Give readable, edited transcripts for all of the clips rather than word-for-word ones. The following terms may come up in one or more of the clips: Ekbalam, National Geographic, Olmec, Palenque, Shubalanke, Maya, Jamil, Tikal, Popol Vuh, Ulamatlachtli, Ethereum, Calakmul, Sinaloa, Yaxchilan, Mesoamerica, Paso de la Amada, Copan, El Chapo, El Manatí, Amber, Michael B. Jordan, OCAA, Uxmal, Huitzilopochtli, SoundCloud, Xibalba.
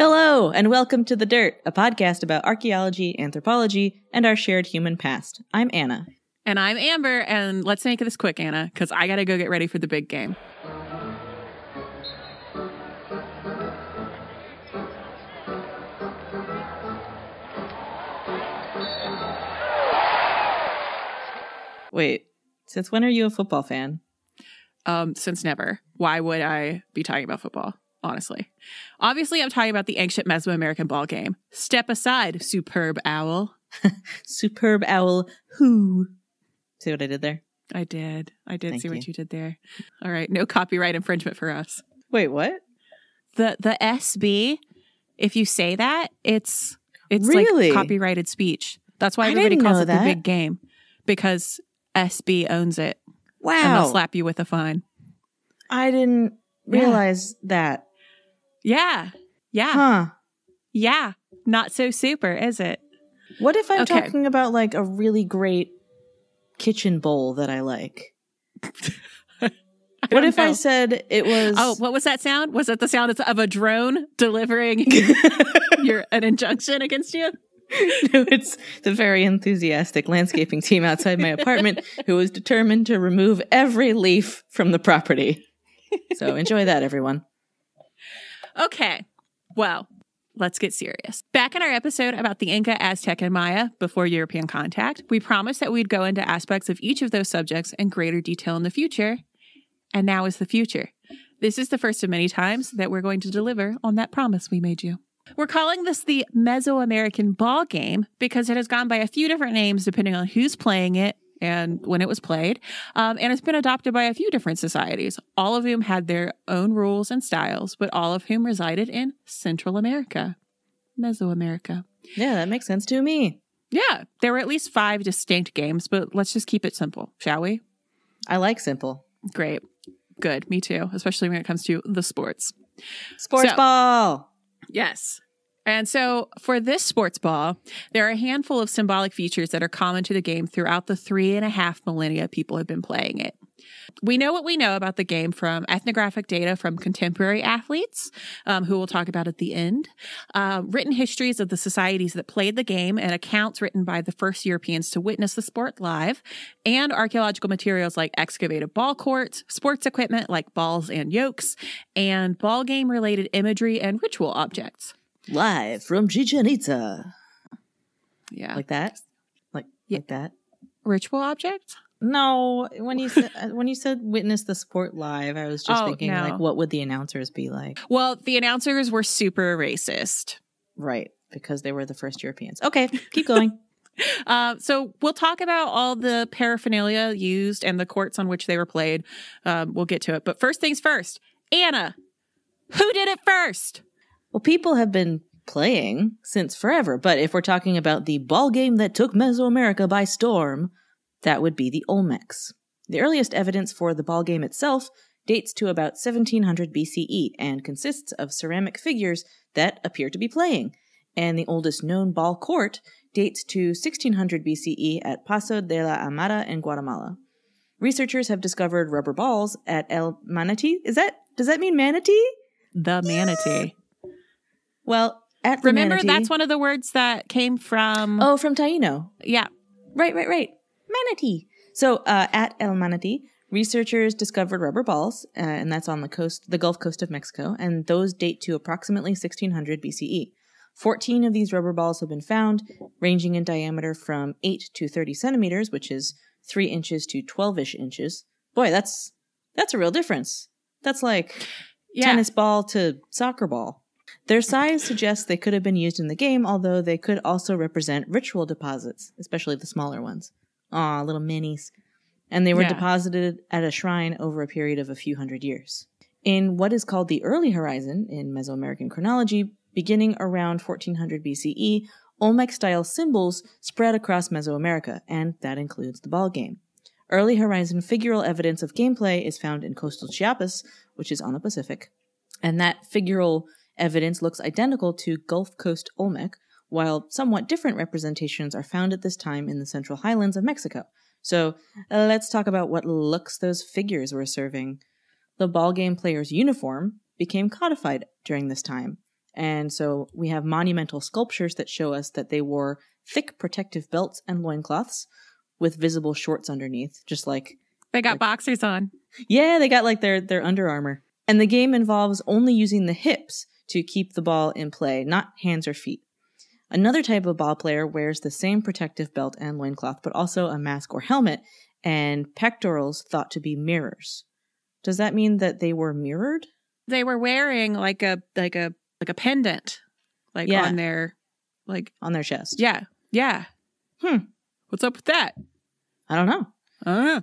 Hello, and welcome to The Dirt, a podcast about archaeology, anthropology, and our shared human past. I'm Anna. And I'm Amber, and let's make this quick, Anna, because I gotta go get ready for the big game. Wait, since when are you a football fan? Since never. Why would I be talking about football? Honestly. Obviously, I'm talking about the ancient Mesoamerican ball game. Step aside, superb owl. Superb owl who? See what I did there? I did. Thank you. What you did there. All right. No copyright infringement for us. Wait, what? The SB, if you say that, it's really? Like copyrighted speech. That's why everybody calls it the big game, because SB owns it. Wow. And they'll slap you with a fine. I didn't realize that. Yeah. Yeah. Huh. Yeah. Not so super, is it? What if I'm talking about like a really great kitchen bowl that I like? What if I said it was... Oh, what was that sound? Was it the sound of a drone delivering an injunction against you? No, it's the very enthusiastic landscaping team outside my apartment who is determined to remove every leaf from the property. So enjoy that, everyone. Okay. Well, let's get serious. Back in our episode about the Inca, Aztec, and Maya before European contact, we promised that we'd go into aspects of each of those subjects in greater detail in the future. And now is the future. This is the first of many times that we're going to deliver on that promise we made you. We're calling this the Mesoamerican ball game because it has gone by a few different names depending on who's playing it and when it was played. And it's been adopted by a few different societies, all of whom had their own rules and styles, but all of whom resided in Central America, Mesoamerica. Yeah, that makes sense to me. Yeah, there were at least 5 distinct games, but let's just keep it simple, shall we? I like simple. Great. Good. Me too, especially when it comes to the sports. Sports ball. Yes. And so for this sports ball, there are a handful of symbolic features that are common to the game throughout the 3.5 millennia people have been playing it. We know what we know about the game from ethnographic data from contemporary athletes, who we'll talk about at the end, written histories of the societies that played the game and accounts written by the first Europeans to witness the sport live, and archaeological materials like excavated ball courts, sports equipment like balls and yokes, and ball game related imagery and ritual objects. Live from Chichen Itza. Yeah. Like that? Like that? Ritual object? No. When you said witness the sport live, I was just thinking what would the announcers be like? Well, the announcers were super racist. Right. Because they were the first Europeans. Okay. Keep going. So we'll talk about all the paraphernalia used and the courts on which they were played. We'll get to it. But first things first. Anna, who did it first? Well, people have been playing since forever, but if we're talking about the ball game that took Mesoamerica by storm, that would be the Olmecs. The earliest evidence for the ball game itself dates to about 1700 BCE and consists of ceramic figures that appear to be playing, and the oldest known ball court dates to 1600 BCE at Paso de la Amada in Guatemala. Researchers have discovered rubber balls at El Manatí. Does that mean manatee? The manatee. Well, remember, that's one of the words that came from... Oh, from Taino. Yeah. Right. Manatee. So at El Manatí, researchers discovered rubber balls, and that's on the Gulf Coast of Mexico, and those date to approximately 1600 BCE. 14 of these rubber balls have been found, ranging in diameter from 8 to 30 centimeters, which is 3 inches to 12-ish inches. Boy, that's a real difference. That's like tennis ball to soccer ball. Their size suggests they could have been used in the game, although they could also represent ritual deposits, especially the smaller ones. Aw, little minis. And they were deposited at a shrine over a period of a few hundred years. In what is called the early horizon in Mesoamerican chronology, beginning around 1400 BCE, Olmec-style symbols spread across Mesoamerica, and that includes the ball game. Early horizon figural evidence of gameplay is found in coastal Chiapas, which is on the Pacific, and that figural evidence looks identical to Gulf Coast Olmec, while somewhat different representations are found at this time in the central highlands of Mexico. So let's talk about what looks those figures were serving. The ballgame player's uniform became codified during this time, And so we have monumental sculptures that show us that they wore thick protective belts and loincloths with visible shorts underneath, just like... They got boxers on. Yeah, they got like their under armor. And the game involves only using the hips to keep the ball in play, not hands or feet. Another type of ball player wears the same protective belt and loincloth, but also a mask or helmet, and pectorals thought to be mirrors. Does that mean that they were mirrored? They were wearing like a pendant, on their on their chest. Yeah, yeah. What's up with that? I don't know.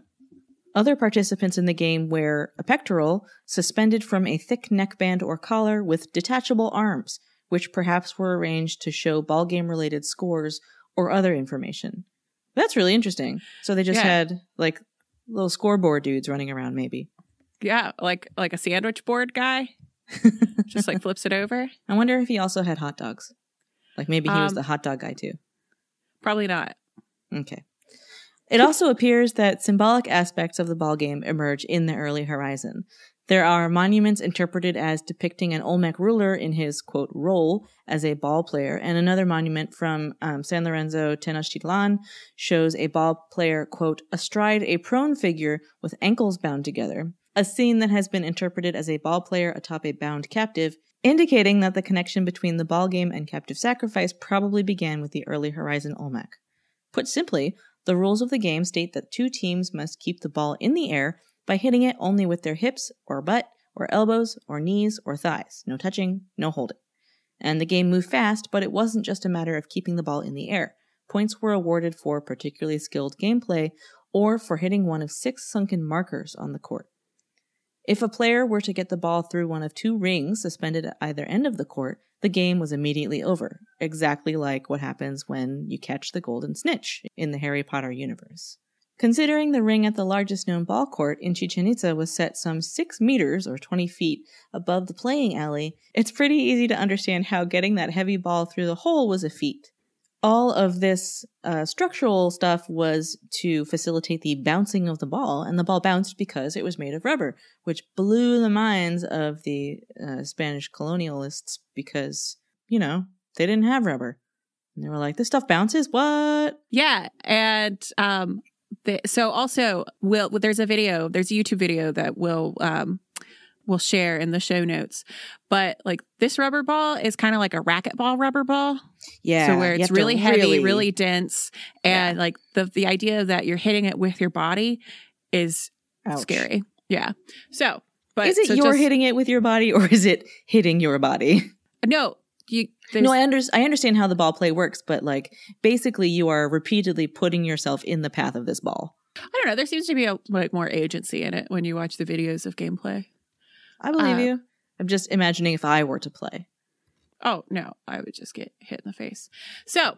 Other participants in the game wear a pectoral suspended from a thick neckband or collar with detachable arms, which perhaps were arranged to show ballgame-related scores or other information. That's really interesting. So they just had little scoreboard dudes running around, maybe. Yeah, like a sandwich board guy. Just flips it over. I wonder if he also had hot dogs. Maybe he was the hot dog guy too. Probably not. Okay. It also appears that symbolic aspects of the ballgame emerge in the early horizon. There are monuments interpreted as depicting an Olmec ruler in his, quote, role as a ball player, and another monument from San Lorenzo Tenochtitlan shows a ball player, quote, astride a prone figure with ankles bound together, a scene that has been interpreted as a ball player atop a bound captive, indicating that the connection between the ballgame and captive sacrifice probably began with the early horizon Olmec. Put simply, the rules of the game state that two teams must keep the ball in the air by hitting it only with their hips or butt or elbows or knees or thighs. No touching, no holding. And the game moved fast, but it wasn't just a matter of keeping the ball in the air. Points were awarded for particularly skilled gameplay or for hitting one of 6 sunken markers on the court. If a player were to get the ball through one of 2 rings suspended at either end of the court, the game was immediately over, exactly like what happens when you catch the golden snitch in the Harry Potter universe. Considering the ring at the largest known ball court in Chichen Itza was set some 6 meters or 20 feet above the playing alley, it's pretty easy to understand how getting that heavy ball through the hole was a feat. All of this structural stuff was to facilitate the bouncing of the ball, and the ball bounced because it was made of rubber, which blew the minds of the Spanish colonialists because, they didn't have rubber. And they were like, this stuff bounces? What? Yeah, and... So also, there's a YouTube video that we'll share in the show notes. But this rubber ball is kind of like a racquetball rubber ball. Yeah. So where it's really heavy, really dense. And the idea that you're hitting it with your body is scary. Yeah. So, but is it hitting it with your body or is it hitting your body? No. I understand how the ball play works, but basically you are repeatedly putting yourself in the path of this ball. I don't know. There seems to be more agency in it when you watch the videos of gameplay. I believe you. I'm just imagining if I were to play. Oh, no, I would just get hit in the face. So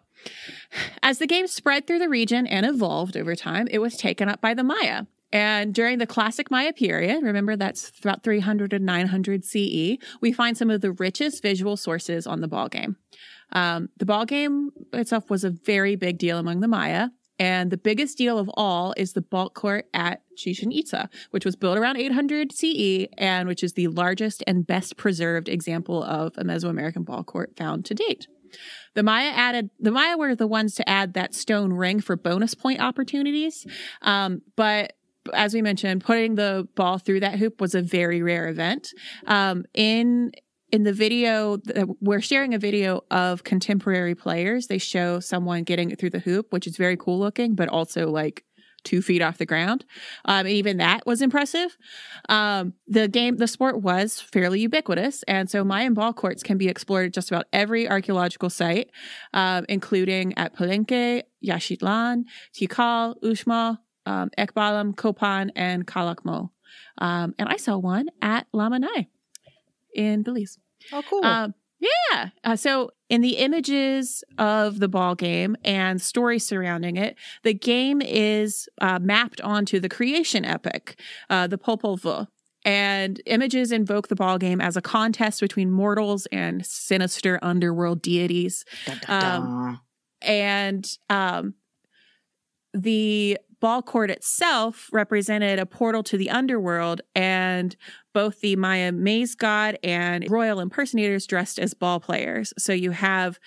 as the game spread through the region and evolved over time, it was taken up by the Maya. And during the classic Maya period, remember that's about 300 to 900 CE, we find some of the richest visual sources on the ballgame. The ballgame itself was a very big deal among the Maya. And the biggest deal of all is the ball court at Chichen Itza, which was built around 800 CE and which is the largest and best preserved example of a Mesoamerican ball court found to date. The Maya were the ones to add that stone ring for bonus point opportunities. But as we mentioned, putting the ball through that hoop was a very rare event. In the video, we're sharing a video of contemporary players. They show someone getting it through the hoop, which is very cool looking, but also 2 feet off the ground. Even that was impressive. The sport was fairly ubiquitous. And so Mayan ball courts can be explored at just about every archaeological site, including at Palenque, Yaxchilan, Tikal, Uxmal, Ekbalam, Copan, and Calakmul. And I saw one at Lamanai in Belize. Oh, cool. Yeah. So in the images of the ball game and stories surrounding it, the game is mapped onto the creation epic, the Popol Vuh. And images invoke the ball game as a contest between mortals and sinister underworld deities. Dun, dun, dun. And the ball court itself represented a portal to the underworld, and both the Maya maze god and royal impersonators dressed as ball players. So you have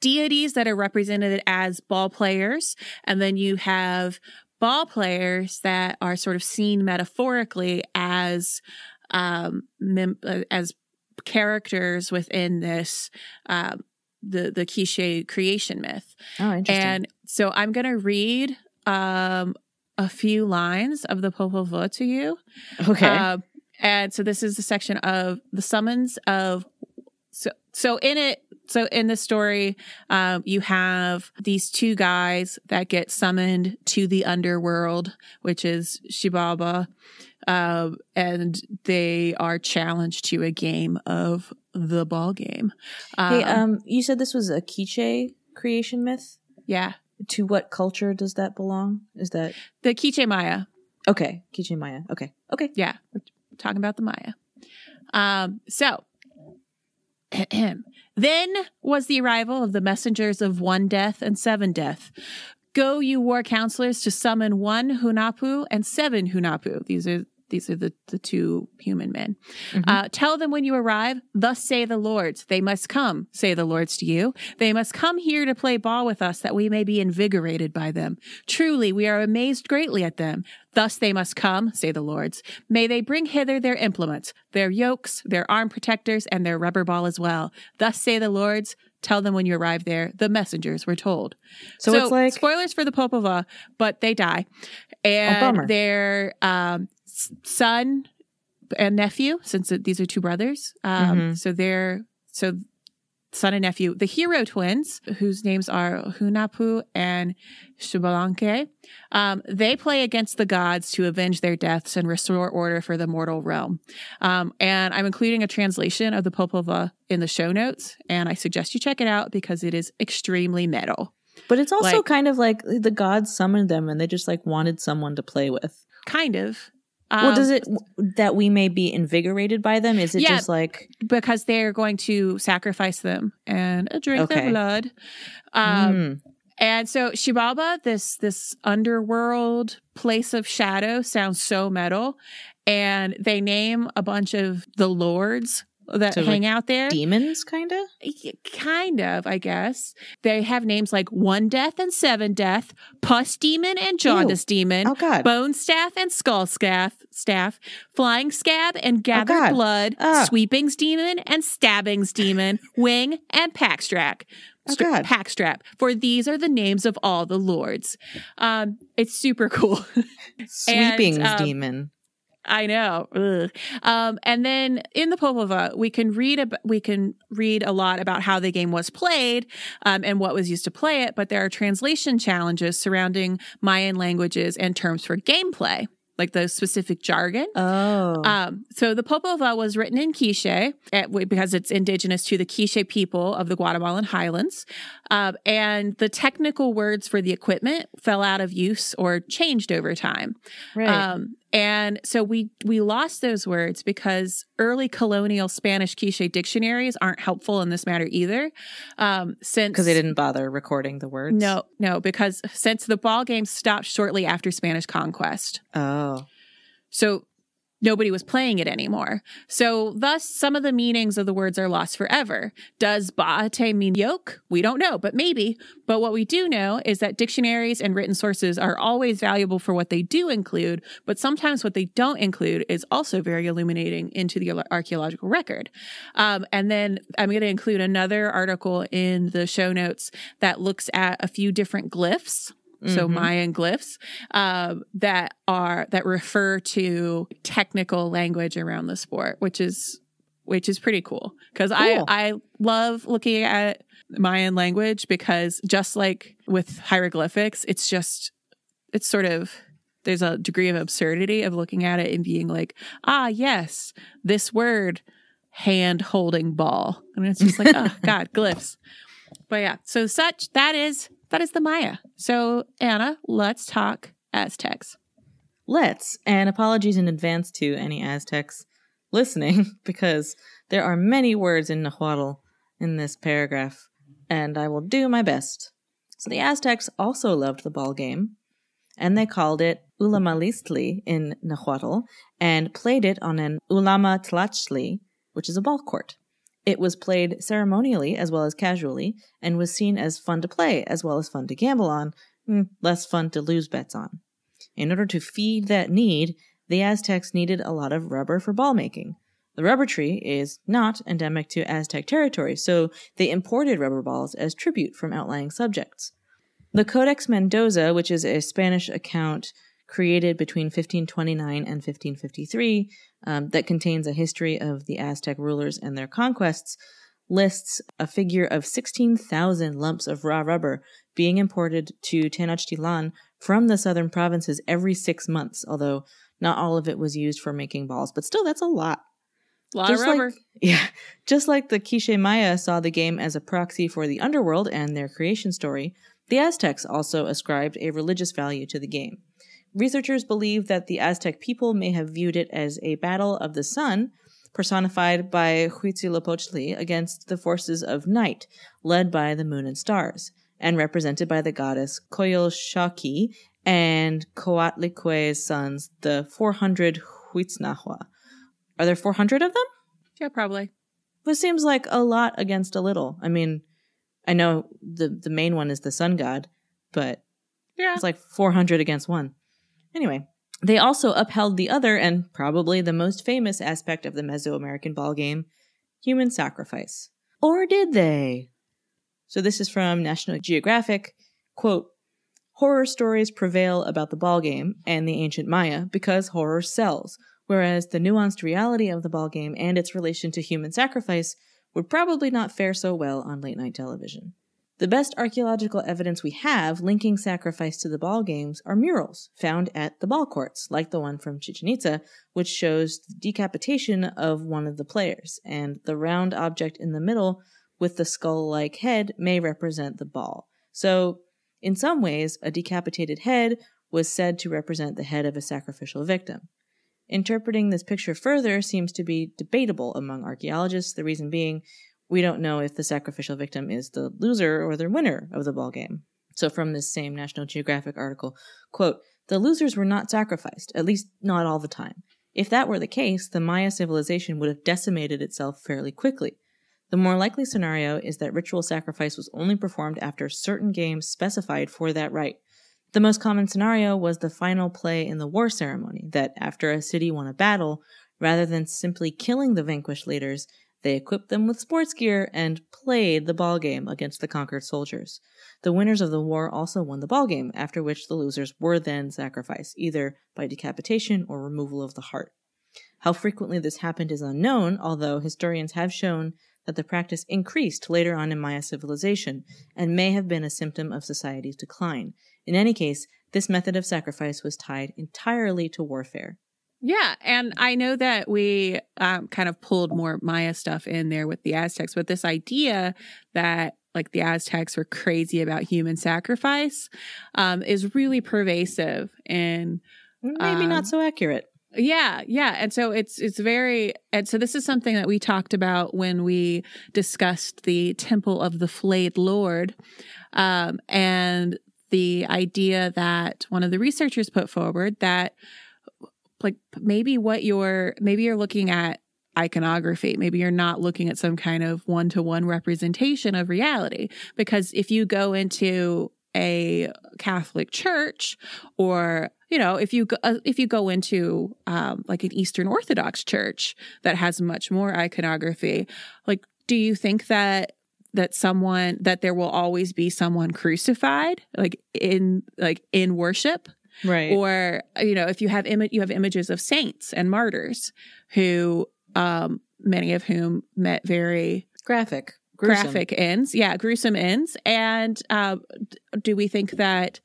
deities that are represented as ball players, and then you have ball players that are sort of seen metaphorically as characters within this the K'iche' creation myth. Oh, interesting. And so I'm going to read a few lines of the Popol Vuh to you. Okay. And so this is the section of the summons of... So in the story, you have these two guys that get summoned to the underworld, which is Xibalba, and they are challenged to a game of the ball game. You said this was a K'iche' creation myth? Yeah. To what culture does that belong? Is that the K'iche' Maya? Okay, K'iche' Maya. Okay. Yeah, we're talking about the Maya. Then was the arrival of the messengers of one death and seven death. Go, you war counselors, to summon one Hunapu and seven Hunapu. These are the two human men. Mm-hmm. Tell them when you arrive, thus say the lords. They must come, say the lords to you. They must come here to play ball with us, that we may be invigorated by them. Truly, we are amazed greatly at them. Thus they must come, say the lords. May they bring hither their implements, their yokes, their arm protectors, and their rubber ball as well. Thus say the lords. Tell them when you arrive there, the messengers were told. So it's like... spoilers for the Popol Vuh, but they die. And their son and nephew, since these are two brothers, mm-hmm. so son and nephew, the hero twins, whose names are Hunapu and Shubalanke, they play against the gods to avenge their deaths and restore order for the mortal realm. And I'm including a translation of the Popol Vuh in the show notes, and I suggest you check it out because it is extremely metal. But it's also kind of like the gods summoned them and they just wanted someone to play with. Kind of. Well, does it that we may be invigorated by them? Is it just because they're going to sacrifice them and drink their blood? And so Xibalba, this underworld place of shadow, sounds so metal. And they name a bunch of the lords that hang out there. Demons, kind of? Kind of, I guess. They have names like One Death and Seven Death, Pus Demon and Jaundice Demon, Bone Staff and Skull Staff, Flying Scab and Gathered Blood, Sweepings Demon and Stabbings Demon, Wing and Packstrap. Packstrap. For these are the names of all the lords. It's super cool. Sweepings Demon. I know. And then in the Popol Vuh, we can read a lot about how the game was played and what was used to play it, but there are translation challenges surrounding Mayan languages and terms for gameplay, like the specific jargon. Oh. So the Popol Vuh was written in K'iche' because it's indigenous to the K'iche' people of the Guatemalan highlands. And the technical words for the equipment fell out of use or changed over time. Right. And so we lost those words because early colonial Spanish K'iche' dictionaries aren't helpful in this matter either. Because they didn't bother recording the words? No, because since the ball game stopped shortly after Spanish conquest. Oh. So nobody was playing it anymore. So thus, some of the meanings of the words are lost forever. Does ba'ate mean yoke? We don't know, but maybe. But what we do know is that dictionaries and written sources are always valuable for what they do include, but sometimes what they don't include is also very illuminating into the archaeological record. And then I'm going to include another article in the show notes that looks at a few different glyphs. So Mayan glyphs that refer to technical language around the sport, which is pretty cool. Because I love looking at Mayan language because just like with hieroglyphics, it's sort of there's a degree of absurdity of looking at it and being like, yes, this word, hand holding ball. And it's just like, oh God, glyphs. But yeah, so such that is the Maya. So, Anna, let's talk Aztecs. Let's. And apologies in advance to any Aztecs listening, because there are many words in Nahuatl in this paragraph, and I will do my best. So the Aztecs also loved the ball game, and they called it Ulamatlachtli in Nahuatl and played it on an Ulamatlachtli, which is a ball court. It was played ceremonially as well as casually and was seen as fun to play as well as fun to gamble on, less fun to lose bets on. In order to feed that need, the Aztecs needed a lot of rubber for ball making. The rubber tree is not endemic to Aztec territory, so they imported rubber balls as tribute from outlying subjects. The Codex Mendoza, which is a Spanish account created between 1529 and 1553, that contains a history of the Aztec rulers and their conquests, lists a figure of 16,000 lumps of raw rubber being imported to Tenochtitlan from the southern provinces every 6 months, although not all of it was used for making balls, but still, that's a lot. A lot of rubber. Just like the K'iche' Maya saw the game as a proxy for the underworld and their creation story, the Aztecs also ascribed a religious value to the game. Researchers believe that the Aztec people may have viewed it as a battle of the sun, personified by Huitzilopochtli, against the forces of night, led by the moon and stars, and represented by the goddess Coyolxauhqui and Coatlico's sons, the 400 Huitznahua. Are there 400 of them? Yeah, probably. This seems like a lot against a little. I mean, I know the main one is the sun god, but yeah, it's like 400 against one. Anyway, they also upheld the other and probably the most famous aspect of the Mesoamerican ball game, human sacrifice. Or did they? So this is from National Geographic, quote, "Horror stories prevail about the ball game and the ancient Maya because horror sells, whereas the nuanced reality of the ball game and its relation to human sacrifice would probably not fare so well on late-night television. The best archaeological evidence we have linking sacrifice to the ball games are murals found at the ball courts, like the one from Chichen Itza, which shows the decapitation of one of the players, and the round object in the middle with the skull-like head may represent the ball. So, in some ways, a decapitated head was said to represent the head of a sacrificial victim. Interpreting this picture further seems to be debatable among archaeologists, the reason being we don't know if the sacrificial victim is the loser or the winner of the ball game." So from this same National Geographic article, quote, "The losers were not sacrificed, at least not all the time. If that were the case, the Maya civilization would have decimated itself fairly quickly. The more likely scenario is that ritual sacrifice was only performed after certain games specified for that rite. The most common scenario was the final play in the war ceremony, that after a city won a battle, rather than simply killing the vanquished leaders, they equipped them with sports gear and played the ball game against the conquered soldiers. The winners of the war also won the ball game, after which the losers were then sacrificed, either by decapitation or removal of the heart. How frequently this happened is unknown, although historians have shown that the practice increased later on in Maya civilization and may have been a symptom of society's decline. In any case, this method of sacrifice was tied entirely to warfare." Yeah, and I know that we kind of pulled more Maya stuff in there with the Aztecs, but this idea that like the Aztecs were crazy about human sacrifice is really pervasive and maybe not so accurate. Yeah. And so it's very, and so this is something that we talked about when we discussed the Temple of the Flayed Lord, and the idea that one of the researchers put forward that like maybe you're looking at iconography. Maybe you're not looking at some kind of one-to-one representation of reality, because if you go into a Catholic church, or you know, if you go into like an Eastern Orthodox church that has much more iconography, like do you think that there will always be someone crucified in worship? Right. Or, you know, if you have images of saints and martyrs who many of whom met very graphic ends. Yeah. Gruesome ends. And do we think that,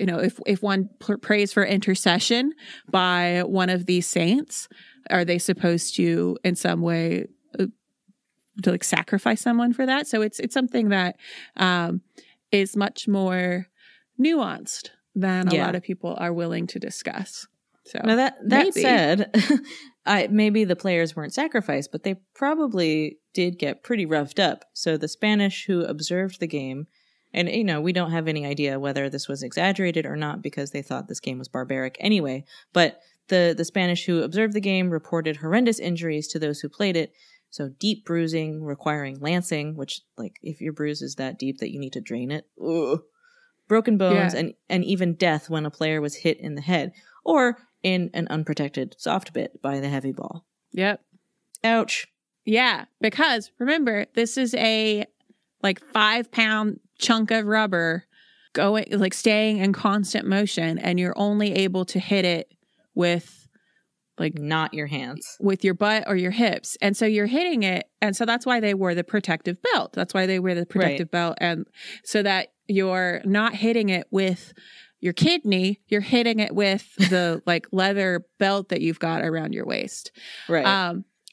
you know, if one prays for intercession by one of these saints, are they supposed to in some way to like sacrifice someone for that? So it's something that is much more nuanced than a lot of people are willing to discuss. So now that said, maybe the players weren't sacrificed, but they probably did get pretty roughed up. So the Spanish who observed the game And, you know, we don't have any idea whether this was exaggerated or not because they thought this game was barbaric anyway. But the Spanish who observed the game reported horrendous injuries to those who played it. So deep bruising requiring lancing, which, like, if your bruise is that deep that you need to drain it, ugh. Broken bones, yeah. and even death when a player was hit in the head or in an unprotected soft bit by the heavy ball. Yep. Ouch. Yeah, because remember, this is a, like, 5-pound chunk of rubber going, like, staying in constant motion, and you're only able to hit it with, like, not your hands, with your butt or your hips. And so you're hitting it. And so that's why they wore the protective belt. That's why they wear the protective belt. And so that you're not hitting it with your kidney, you're hitting it with the, like, leather belt that you've got around your waist. Right.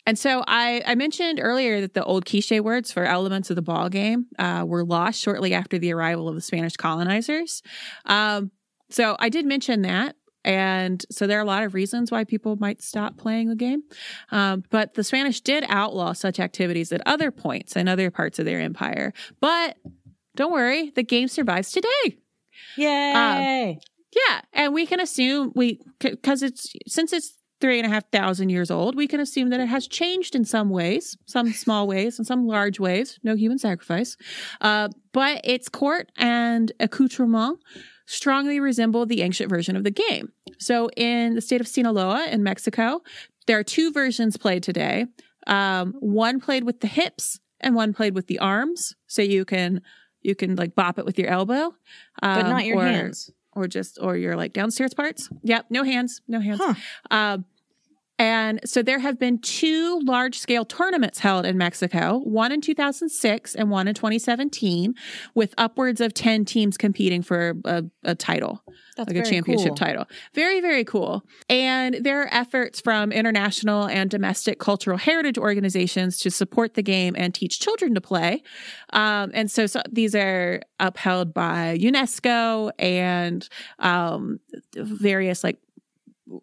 And so I mentioned earlier that the old K'iche' words for elements of the ball game were lost shortly after the arrival of the Spanish colonizers. So I did mention that. And so there are a lot of reasons why people might stop playing the game. But the Spanish did outlaw such activities at other points in other parts of their empire. But don't worry, the game survives today. Yay! Yeah, and we can assume since it's 3,500 years old, we can assume that it has changed in some ways, some small ways and some large ways. No human sacrifice, but its court and accoutrement strongly resemble the ancient version of the game. So, in the state of Sinaloa in Mexico, there are two versions played today. One played with the hips, and one played with the arms. So you can like bop it with your elbow, but not your hands, or your, like, downstairs parts. Yep, no hands. Huh. And so there have been two large-scale tournaments held in Mexico, one in 2006 and one in 2017, with upwards of 10 teams competing for a title, that's like a championship title. Very, very cool. And there are efforts from international and domestic cultural heritage organizations to support the game and teach children to play. And so these are upheld by UNESCO and various, like,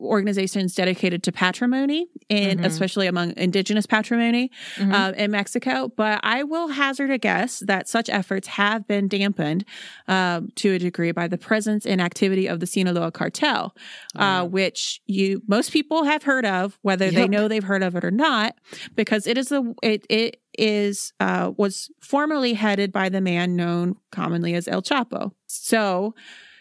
organizations dedicated to patrimony, and especially among indigenous patrimony in Mexico. But I will hazard a guess that such efforts have been dampened to a degree by the presence and activity of the Sinaloa cartel, which most people have heard of, whether they know they've heard of it or not, because it was formerly headed by the man known commonly as El Chapo. So,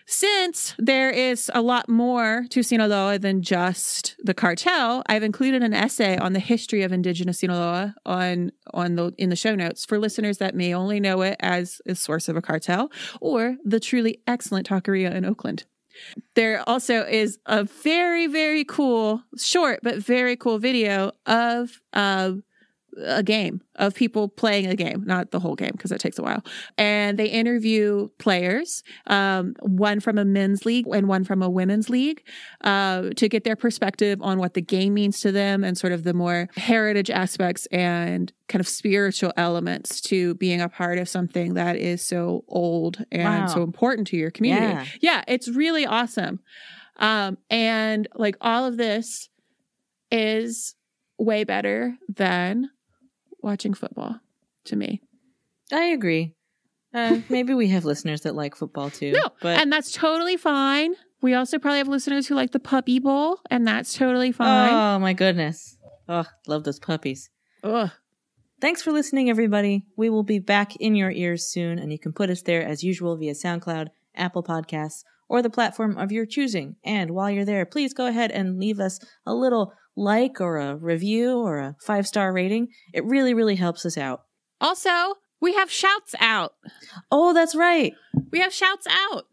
since there is a lot more to Sinaloa than just the cartel, I've included an essay on the history of indigenous Sinaloa in the show notes for listeners that may only know it as a source of a cartel or the truly excellent taqueria in Oakland. There also is a very, very cool, short but very cool video of a game, of people playing a game, not the whole game because it takes a while. And they interview players, one from a men's league and one from a women's league, to get their perspective on what the game means to them and sort of the more heritage aspects and kind of spiritual elements to being a part of something that is so old and so important to your community. Yeah, it's really awesome. And, like, all of this is way better than watching football, to me. I agree. Maybe we have listeners that like football too. No, and that's totally fine. We also probably have listeners who like the puppy bowl, and that's totally fine. Oh my goodness! Oh, love those puppies. Ugh. Thanks for listening, everybody. We will be back in your ears soon, and you can put us there as usual via SoundCloud, Apple Podcasts, or the platform of your choosing. And while you're there, please go ahead and leave us a little like or a review or a 5-star rating. It really, really helps us out. Also, we have shouts out. Oh, that's right. We have shouts out.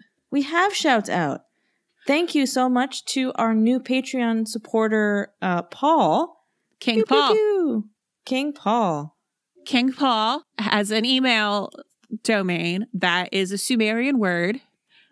Thank you so much to our new Patreon supporter, Paul. King Paul. King Paul has an email domain that is a Sumerian word.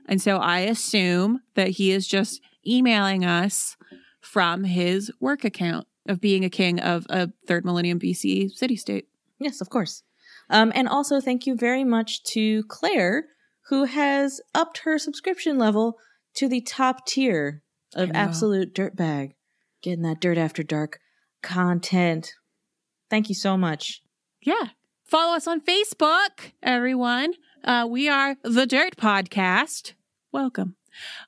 And so I assume that he is just emailing us from his work account of being a king of a 3rd millennium BC city-state. Yes, of course. And also thank you very much to Claire, who has upped her subscription level to the top tier of absolute dirtbag. Getting that Dirt After Dark content. Thank you so much. Yeah. Follow us on Facebook, everyone. We are The Dirt Podcast. Welcome.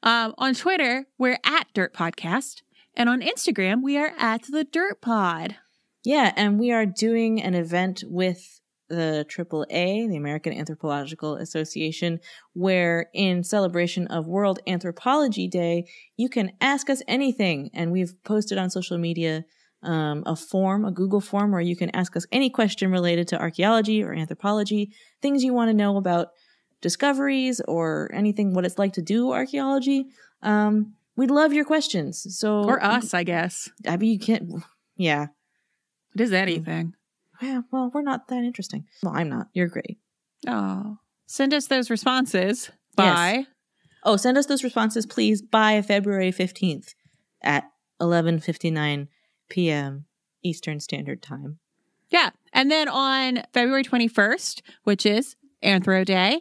On Twitter, we're at Dirt Podcast. And on Instagram, we are at The Dirt Pod. Yeah, and we are doing an event with the AAA, the American Anthropological Association, where in celebration of World Anthropology Day, you can ask us anything. And we've posted on social media a Google form where you can ask us any question related to archaeology or anthropology, things you want to know about discoveries or anything, what it's like to do archaeology. We'd love your questions. So or us, I guess. I mean, you can't. Yeah. It is anything. Yeah, well, we're not that interesting. Well, I'm not. You're great. Oh. Send us those responses by. Yes. Oh, send us those responses, please, by February 15th at 11:59 p.m. Eastern Standard Time. Yeah. And then on February 21st, which is Anthro Day,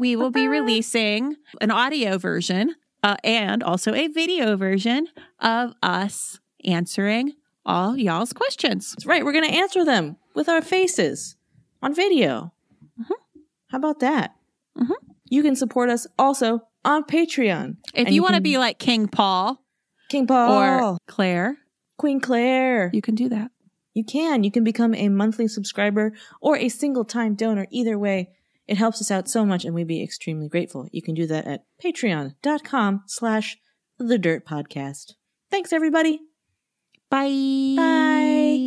we will be releasing an audio version and also a video version of us answering all y'all's questions. That's right. We're going to answer them with our faces on video. Mm-hmm. How about that? Mm-hmm. You can support us also on Patreon. If you want to be like King Paul. Or Claire. Queen Claire. You can do that. You can. You can become a monthly subscriber or a single-time donor. Either way, it helps us out so much, and we'd be extremely grateful. You can do that at patreon.com/thedirtpodcast. Thanks, everybody. Bye. Bye.